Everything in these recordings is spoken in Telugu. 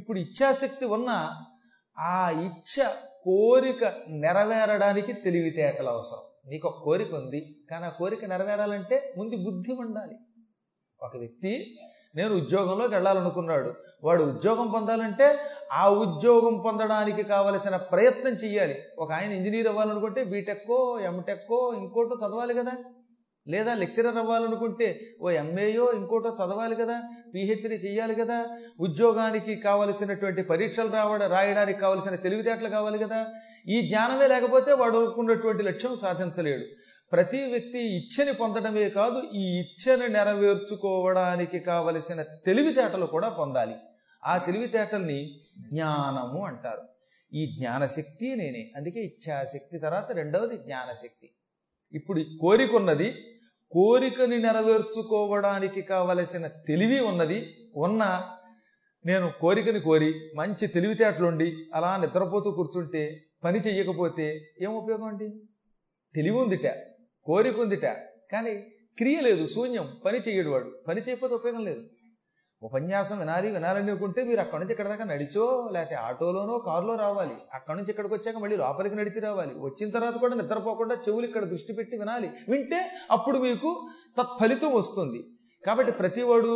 ఇప్పుడు ఇచ్ఛాశక్తి ఉన్న ఆ ఇచ్ఛ కోరిక నెరవేరడానికి తెలివితేటలు అవసరం. నీకు ఒక కోరిక ఉంది, కానీ ఆ కోరిక నెరవేరాలంటే ముందు బుద్ధి ఉండాలి. ఒక వ్యక్తి నేను ఉద్యోగంలోకి వెళ్ళాలనుకున్నాడు, వాడు ఉద్యోగం పొందాలంటే ఆ ఉద్యోగం పొందడానికి కావలసిన ప్రయత్నం చెయ్యాలి. ఒక ఆయన ఇంజనీర్ అవ్వాలనుకుంటే బీటెక్కో ఎంటెక్కో ఇంకోటో చదవాలి కదా, లేదా లెక్చరర్ అవ్వాలనుకుంటే ఓ ఎంఏయో ఇంకోటో చదవాలి కదా, పిహెచ్డీ చెయ్యాలి కదా, ఉద్యోగానికి కావలసినటువంటి పరీక్షలు రాయడానికి కావలసిన తెలివితేటలు కావాలి కదా. ఈ జ్ఞానమే లేకపోతే వాడు అనుకున్నటువంటి లక్ష్యం సాధించలేడు. ప్రతి వ్యక్తి ఇచ్ఛని పొందడమే కాదు, ఈ ఇచ్ఛని నెరవేర్చుకోవడానికి కావలసిన తెలివితేటలు కూడా పొందాలి. ఆ తెలివితేటల్ని జ్ఞానము అంటారు. ఈ జ్ఞానశక్తి నేనే, అందుకే ఇచ్ఛాశక్తి, తర్వాత రెండవది జ్ఞానశక్తి. ఇప్పుడు కోరిక ఉన్నది, కోరికని నెరవేర్చుకోవడానికి కావలసిన తెలివి ఉన్నది. నేను కోరికని కోరి మంచి తెలివితేటలుండి అలా నిద్రపోతూ కూర్చుంటే పని చెయ్యకపోతే ఏం ఉపయోగం అండి? తెలివి ఉందిట, కోరిక ఉందిట, కానీ క్రియ లేదు, శూన్యం, పని చెయ్యడు వాడు. పని చేయకపోతే ఉపయోగం లేదు. ఉపన్యాసం వినాలనుకుంటే మీరు అక్కడి నుంచి ఇక్కడ దాకా నడిచో లేకపోతే ఆటోలోనో కారులో రావాలి. అక్కడి నుంచి ఇక్కడికి వచ్చాక మళ్ళీ లోపలికి నడిచి రావాలి. వచ్చిన తర్వాత కూడా నిద్రపోకుండా చెవులు ఇక్కడ దృష్టి పెట్టి వినాలి. వింటే అప్పుడు మీకు తత్ఫలితం వస్తుంది. కాబట్టి ప్రతివాడు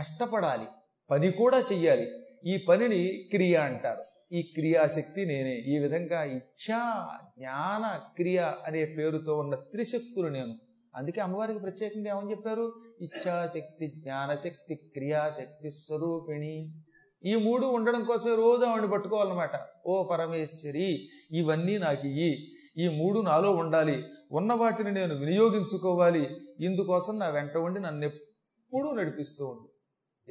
కష్టపడాలి, పని కూడా చెయ్యాలి. ఈ పనిని క్రియ అంటారు. ఈ క్రియాశక్తి నేనే. ఈ విధంగా ఇచ్ఛా జ్ఞాన క్రియ అనే పేరుతో ఉన్న త్రిశక్తులు నేను. అందుకే అమ్మవారికి ప్రత్యేకంగా ఏమని చెప్పారు? ఇచ్ఛాశక్తి జ్ఞానశక్తి క్రియాశక్తి స్వరూపిణి. ఈ మూడు ఉండడం కోసం రోజు ఆవిడని పట్టుకోవాలన్నమాట. ఓ పరమేశ్వరి, ఇవన్నీ నాకు ఇయ్యి, ఈ మూడు నాలో ఉండాలి, ఉన్న వాటిని నేను వినియోగించుకోవాలి, ఇందుకోసం నా వెంట ఉండి నన్ను ఎప్పుడూ నడిపిస్తూ ఉండు,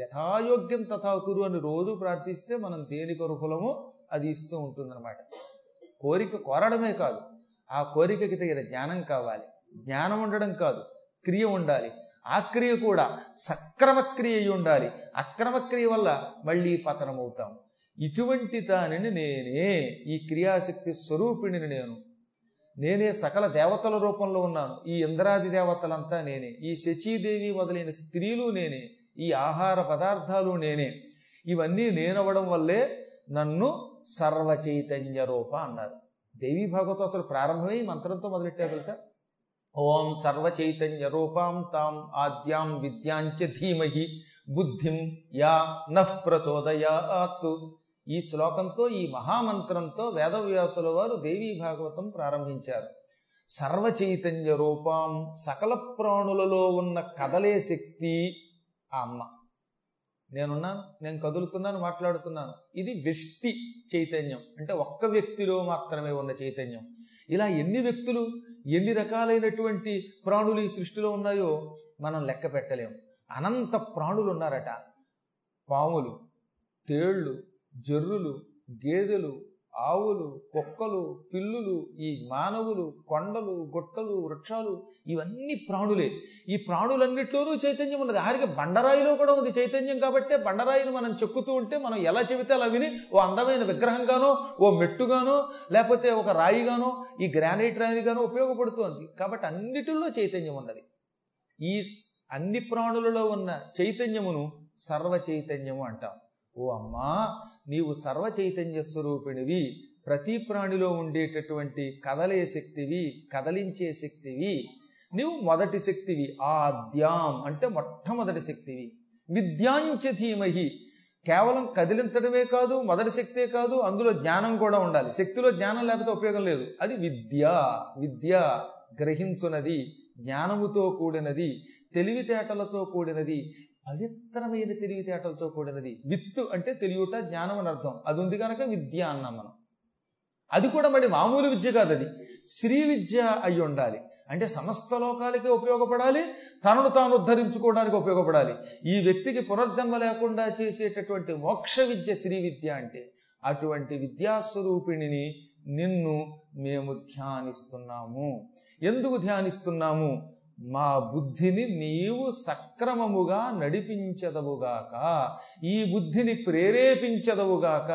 యథాయోగ్యం తథాకురు అని రోజు ప్రార్థిస్తే మనం దేనికి అనుకూలమో అది ఇస్తూ ఉంటుందన్నమాట. కోరిక కోరడమే కాదు, ఆ కోరికకి తగిన జ్ఞానం కావాలి. జ్ఞానం ఉండడం కాదు, క్రియ ఉండాలి. ఆ క్రియ కూడా సక్రమక్రియ ఉండాలి. అక్రమక్రియ వల్ల మళ్ళీ పతనం అవుతాం. ఇటువంటి దానిని నేనే, ఈ క్రియాశక్తి స్వరూపిణిని నేను. నేనే సకల దేవతల రూపంలో ఉన్నాను. ఈ ఇంద్రాది దేవతలంతా నేనే, ఈ శచీదేవి మొదలైన స్త్రీలు నేనే, ఈ ఆహార పదార్థాలు నేనే. ఇవన్నీ నేనవ్వడం వల్లే నన్ను సర్వ చైతన్య రూప అన్నారు. దేవీ భాగవతం అసలు ప్రారంభమై మంత్రంతో మొదలెట్టారు తెలుసా? ఓం సర్వ చైతన్య రూపాం తాం ఆద్యాం విద్యాంచ ధీమహి బుద్ధిం యా నః ప్రచోదయాత్. ఈ శ్లోకంతో, ఈ మహామంత్రంతో వేదవ్యాసుల వారు దేవీ భాగవతం ప్రారంభించారు. సర్వ చైతన్య రూపాం, సకల ప్రాణులలో ఉన్న కదలే శక్తి ఆ అమ్మ. నేనున్నాను, నేను కదులుతున్నాను, మాట్లాడుతున్నాను. ఇది వ్యష్టి చైతన్యం, అంటే ఒక్క వ్యక్తిలో మాత్రమే ఉన్న చైతన్యం. ఇలా ఎన్ని వ్యక్తులు, ఎన్ని రకాలైనటువంటి ప్రాణులు ఈ సృష్టిలో ఉన్నాయో మనం లెక్క పెట్టలేము. అనంత ప్రాణులు ఉన్నారట. పాములు, తేళ్ళు, జర్రులు, గేదెలు, ఆవులు, కుక్కలు, పిల్లులు, ఈ మానవులు, కొండలు, గుట్టలు, వృక్షాలు, ఇవన్నీ ప్రాణులే. ఈ ప్రాణులన్నిట్లోనూ చైతన్యం ఉన్నది. ఆఖరికి బండరాయిలో కూడా ఉంది చైతన్యం. కాబట్టి బండరాయిని మనం చెక్కుతూ ఉంటే మనం ఎలా చెబితే అలా విని ఓ అందమైన విగ్రహంగానో, ఓ మెట్టుగానో, లేకపోతే ఒక రాయిగానో, ఈ గ్రానైట్ రాయిగానో ఉపయోగపడుతుంది. కాబట్టి అన్నిటిలో చైతన్యం ఉన్నది. ఈ అన్ని ప్రాణులలో ఉన్న చైతన్యమును సర్వ చైతన్యము అంటాం. ఓ అమ్మా, నీవు సర్వ చైతన్య స్వరూపిణివి, ప్రతి ప్రాణిలో ఉండేటటువంటి కదలే శక్తివి, కదలించే శక్తివి, నీవు మొదటి శక్తివి. ఆద్యాం అంటే మొట్టమొదటి శక్తివి. విద్యాంచ ధీమహి, కేవలం కదిలించడమే కాదు, మొదటి శక్తే కాదు, అందులో జ్ఞానం కూడా ఉండాలి. శక్తిలో జ్ఞానం లేకపోతే ఉపయోగం లేదు. అది విద్య. విద్య గ్రహించున్నది, జ్ఞానముతో కూడినది, తెలివితేటలతో కూడినది, పవిత్రమైన తెలివితేటలతో కూడినది. విత్తు అంటే తెలియట, జ్ఞానం అని అర్థం. అది ఉంది కనుక విద్య అన్నాం మనం. అది కూడా మరి మామూలు విద్య కాదు, అది శ్రీ విద్య అయి ఉండాలి. అంటే సమస్త లోకాలకే ఉపయోగపడాలి, తనను తాను ఉద్ధరించుకోవడానికి ఉపయోగపడాలి. ఈ వ్యక్తికి పునర్జన్మ లేకుండా చేసేటటువంటి మోక్ష విద్య శ్రీ విద్య అంటే. అటువంటి విద్యాస్వరూపిణిని నిన్ను మేము ధ్యానిస్తున్నాము. ఎందుకు ధ్యానిస్తున్నాము? మా బుద్ధిని నీవు సక్రమముగా నడిపించదవుగాక, ఈ బుద్ధిని ప్రేరేపించదవుగాక,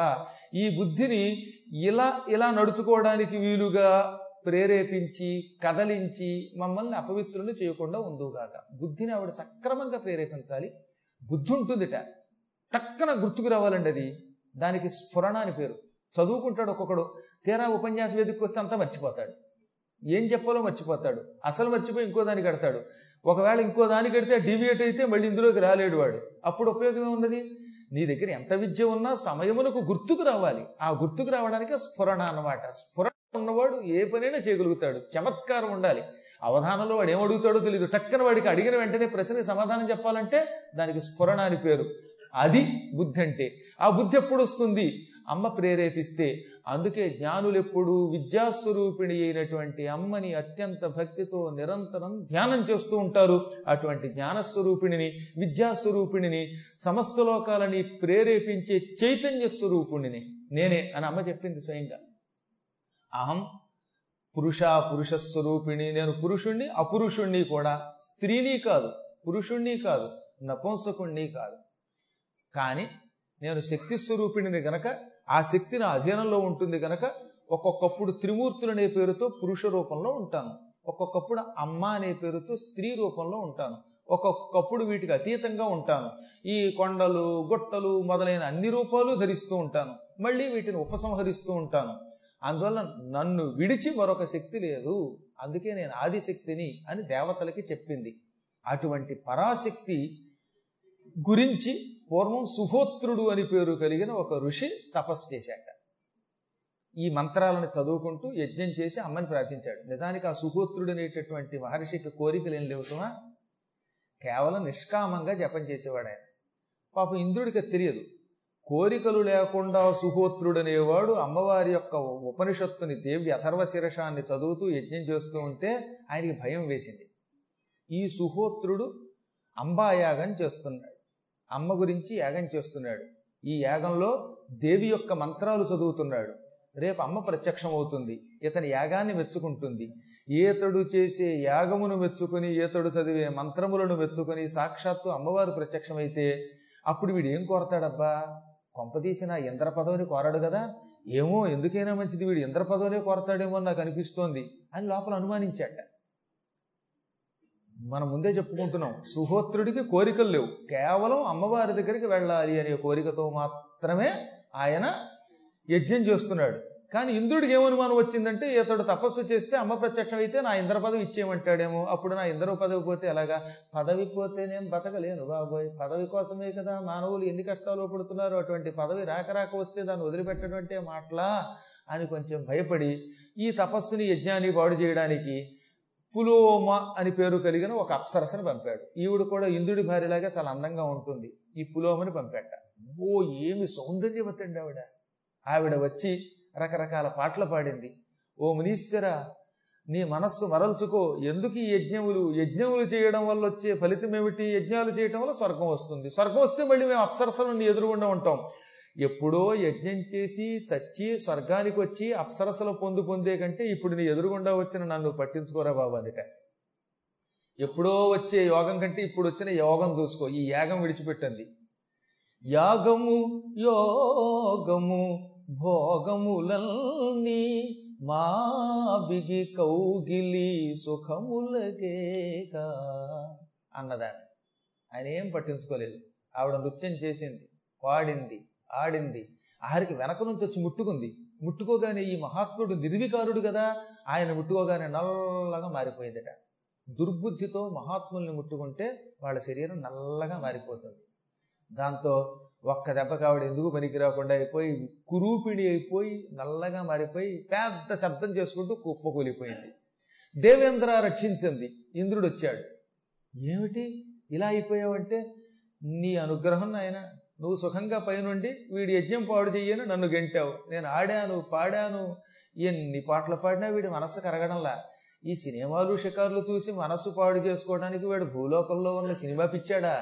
ఈ బుద్ధిని ఇలా నడుచుకోవడానికి వీలుగా ప్రేరేపించి కదలించి మమ్మల్ని అపవిత్రులు చేయకుండా ఉందవుగాక. బుద్ధిని ఆవిడ సక్రమంగా ప్రేరేపించాలి. బుద్ధి ఉంటుందిట, టక్కన గుర్తుకు రావాలండి. అది దానికి స్ఫురణ అని పేరు. చదువుకుంటాడు ఒక్కొక్కడు, తీరా ఉపన్యాసం వేదికకి వస్తే అంతా మర్చిపోతాడు, ఏం చెప్పాలో మర్చిపోతాడు, అసలు మర్చిపోయి ఇంకో దానికి కడతాడు. ఒకవేళ ఇంకో దానికి కడితే డీవియేట్ అయితే మళ్ళీ ఇందులోకి రాలేడు వాడు. అప్పుడు ఉపయోగమే ఉన్నది? నీ దగ్గర ఎంత విద్య ఉన్నా సమయమునకు గుర్తుకు రావాలి. ఆ గుర్తుకు రావడానికి స్ఫురణ అన్నమాట. స్ఫురణ ఉన్నవాడు ఏ పనైనా చేయగలుగుతాడు, చమత్కారం ఉండాలి. అవధానంలో వాడు ఏమడుగుతాడో తెలియదు, టక్కన వాడికి అడిగిన వెంటనే ప్రశ్నకి సమాధానం చెప్పాలంటే దానికి స్ఫురణ అని పేరు. అది బుద్ధి అంటే. ఆ బుద్ధి ఎప్పుడు వస్తుంది? అమ్మ ప్రేరేపిస్తే. అందుకే జ్ఞానులెప్పుడు విద్యాస్వరూపిణి అయినటువంటి అమ్మని అత్యంత భక్తితో నిరంతరం ధ్యానం చేస్తూ ఉంటారు. అటువంటి జ్ఞానస్వరూపిణిని, విద్యాస్వరూపిణిని, సమస్త లోకాలని ప్రేరేపించే చైతన్య స్వరూపిణిని నేనే అని అమ్మ చెప్పింది స్వయంగా. అహం పురుష స్వరూపిణి, నేను పురుషుణ్ణి, అపురుషుణ్ణి కూడా, స్త్రీని కాదు, పురుషుణ్ణి కాదు, నపుంసకుణ్ణి కాదు. కానీ నేను శక్తి స్వరూపిణిని గనక ఆ శక్తి నా అధీనంలో ఉంటుంది గనక ఒక్కొక్కప్పుడు త్రిమూర్తులనే పేరుతో పురుష రూపంలో ఉంటాను, ఒక్కొక్కప్పుడు అమ్మ అనే పేరుతో స్త్రీ రూపంలో ఉంటాను, ఒక్కొక్కప్పుడు వీటికి అతీతంగా ఉంటాను. ఈ కొండలు, గొట్టలు మొదలైన అన్ని రూపాలు ధరిస్తూ ఉంటాను, మళ్ళీ వీటిని ఉపసంహరిస్తూ ఉంటాను. అందువల్ల నన్ను విడిచి మరొక శక్తి లేదు, అందుకే నేను ఆదిశక్తిని అని దేవతలకి చెప్పింది. అటువంటి పరాశక్తి గురించి పూర్వం సుహోత్రుడు అని పేరు కలిగిన ఒక ఋషి తపస్సు చేశాట. ఈ మంత్రాలను చదువుకుంటూ యజ్ఞం చేసి అమ్మని ప్రార్థించాడు. నిజానికి ఆ సుహోత్రుడు అనేటటువంటి మహర్షికి కోరికలు ఏం లేవుతున్నా, కేవలం నిష్కామంగా జపం చేసేవాడు ఆయన. పాపం ఇంద్రుడికి తెలియదు, కోరికలు లేకుండా సుహోత్రుడు అనేవాడు అమ్మవారి యొక్క ఉపనిషత్తుని, దేవి అథర్వశిరషాన్ని చదువుతూ యజ్ఞం చేస్తూ ఉంటే ఆయనకి భయం వేసింది. ఈ సుహోత్రుడు అంబాయాగం చేస్తున్నాడు, అమ్మ గురించి యాగం చేస్తున్నాడు. ఈ యాగంలో దేవి యొక్క మంత్రాలు చదువుతున్నాడు. రేపు అమ్మ ప్రత్యక్షం అవుతుంది, ఇతని యాగాన్ని మెచ్చుకుంటుంది. ఏతడు చేసే యాగమును మెచ్చుకుని, ఏతడు చదివే మంత్రములను మెచ్చుకుని సాక్షాత్తు అమ్మవారు ప్రత్యక్షమైతే అప్పుడు వీడు ఏం కోరతాడబ్బా? కొంపదీసిన ఇంద్ర పదవిని కోరాడు కదా, ఏమో ఎందుకైనా మంచిది వీడు ఇంద్ర పదవినే కోరతాడేమో నాకు అనిపిస్తోంది అని లోపల అనుమానించాట. మనం ముందే చెప్పుకుంటున్నాం, సుహోత్రుడికి కోరికలు లేవు, కేవలం అమ్మవారి దగ్గరికి వెళ్ళాలి అనే కోరికతో మాత్రమే ఆయన యజ్ఞం చేస్తున్నాడు. కానీ ఇంద్రుడికి ఏమనుమానం వచ్చిందంటే, ఇతడు తపస్సు చేస్తే అమ్మ ప్రత్యక్షం అయితే నా ఇంద్ర పదవి ఇచ్చేయమంటాడేమో, అప్పుడు నా ఇంద్ర పదవి పోతే ఎలాగా, పదవి పోతే నేను బతకలేను బాబోయ్, పదవి కోసమే కదా మానవులు ఎన్ని కష్టాలు పడుతున్నారు, అటువంటి పదవి రాక వస్తే దాన్ని వదిలిపెట్టడంటే మాటలా అని కొంచెం భయపడి ఈ తపస్సుని యజ్ఞాన్ని పాడు చేయడానికి పులోమ అని పేరు కలిగిన ఒక అప్సరసని పంపాడు. ఈవిడ కూడా ఇంద్రుడి భార్యలాగా చాలా అందంగా ఉంటుంది. ఈ పులోమని పంపాట. ఓ ఏమి సౌందర్యవతండి ఆవిడ! ఆవిడ వచ్చి రకరకాల పాటలు పాడింది. ఓ మునీశ్వర, నీ మనస్సు మరల్చుకో, ఎందుకు ఈ యజ్ఞములు, యజ్ఞములు చేయడం వల్ల వచ్చే ఫలితం ఏమిటి, యజ్ఞాలు చేయడం వల్ల స్వర్గం వస్తుంది, స్వర్గం వస్తే మళ్ళీ మేము అప్సరసలను ఎదురుగుండా ఉంటాం, ఎప్పుడో యజ్ఞం చేసి చచ్చి స్వర్గానికి వచ్చి అప్సరసలు పొందే కంటే ఇప్పుడు నీ ఎదురుగుండా వచ్చిన నన్ను పట్టించుకోరా బాబు, అందుక ఎప్పుడో వచ్చే యోగం కంటే ఇప్పుడు వచ్చిన యోగం చూసుకో, ఈ యాగం విడిచిపెట్టింది. యాగము యోగము భోగములన్నీ మా బిగి కౌగిలి సుఖములకేగా అన్నదాన్ని ఆయన ఏం పట్టించుకోలేదు. ఆవిడ నృత్యం చేసింది, పాడింది, ఆడింది. ఆఖరికి వెనక నుంచి వచ్చి ముట్టుకుంది. ముట్టుకోగానే ఈ మహాత్ముడు నిర్వికారుడు కదా, ఆయన ముట్టుకోగానే నల్లగా మారిపోయిందట. దుర్బుద్ధితో మహాత్ముల్ని ముట్టుకుంటే వాళ్ళ శరీరం నల్లగా మారిపోతుంది. దాంతో ఒక్క దెబ్బకి ఆవిడ ఎందుకు పనికి రాకుండా అయిపోయి, కురూపిణి అయిపోయి, నల్లగా మారిపోయి పెద్ద శబ్దం చేసుకుంటూ కుప్పకూలిపోయింది. దేవేంద్ర రక్షించింది. ఇంద్రుడు వచ్చాడు. ఏమిటి ఇలా అయిపోయావంటే, నీ అనుగ్రహం నాయన, నువ్వు సుఖంగా పైనుండి వీడి యజ్ఞం పాడు చెయ్యను, నన్ను గెంటావు, నేను ఆడాను పాడాను, ఎన్ని పాటలు పాడినా వీడి మనస్సు కరగడంలా. ఈ సినిమాలు షికార్లు చూసి మనస్సు పాడు చేసుకోవడానికి వీడు భూలోకంలో ఉన్న సినిమా పిచ్చాడా?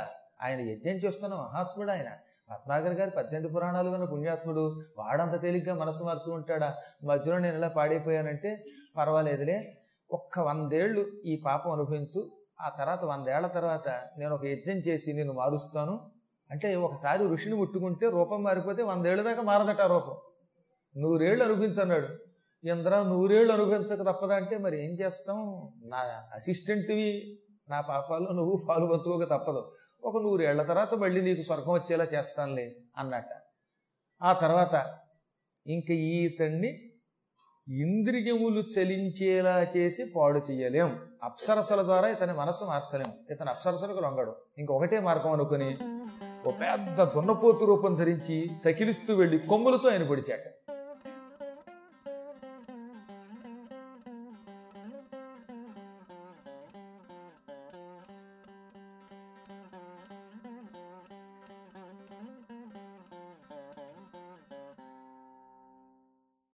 ఆయన యజ్ఞం చేస్తున్న మహాత్ముడు, ఆయన పద్మాగర్ గారి 18 పురాణాలు ఉన్న పుణ్యాత్ముడు, వాడంత తేలిగ్గా మనసు మారుతూ ఉంటాడా? మధ్యలో నేను ఇలా పాడైపోయానంటే పర్వాలేదులే, ఒక్క 100 ఏళ్ళు ఈ పాపం అనుభవించు, ఆ తర్వాత 100 ఏళ్ల తర్వాత నేను ఒక యజ్ఞం చేసి నేను మారుస్తాను అంటే, ఒకసారి ఋషిని ముట్టుకుంటే రూపం మారిపోతే 100 ఏళ్ళ దాకా మారదట ఆ రూపం, 100 ఏళ్ళు అనుభవించన్నాడు. ఇంద్ర 100 ఏళ్ళు అనుభవించక తప్పదంటే మరి ఏం చేస్తాం, నా అసిస్టెంట్వి, నా పాపాలు నువ్వు పాలు పంచుకోక తప్పదు, ఒక 100 ఏళ్ల తర్వాత మళ్ళీ నీకు స్వర్గం వచ్చేలా చేస్తానులే అన్నట్ట. ఆ తర్వాత ఇంక ఈతన్ని ఇంద్రియములు చలించేలా చేసి పాడు చేయలేం. అప్సరసల ద్వారా ఇతని మనస్సు మార్చలేం. ఇతను అప్సరసలకు లొంగడు. ఇంకొకటే మార్గం అనుకుని ఓ పెద్ద దున్నపోతు రూపం ధరించి సకిలిస్తూ వెళ్ళి కొమ్ములతో ఆయన పొడిచాడు.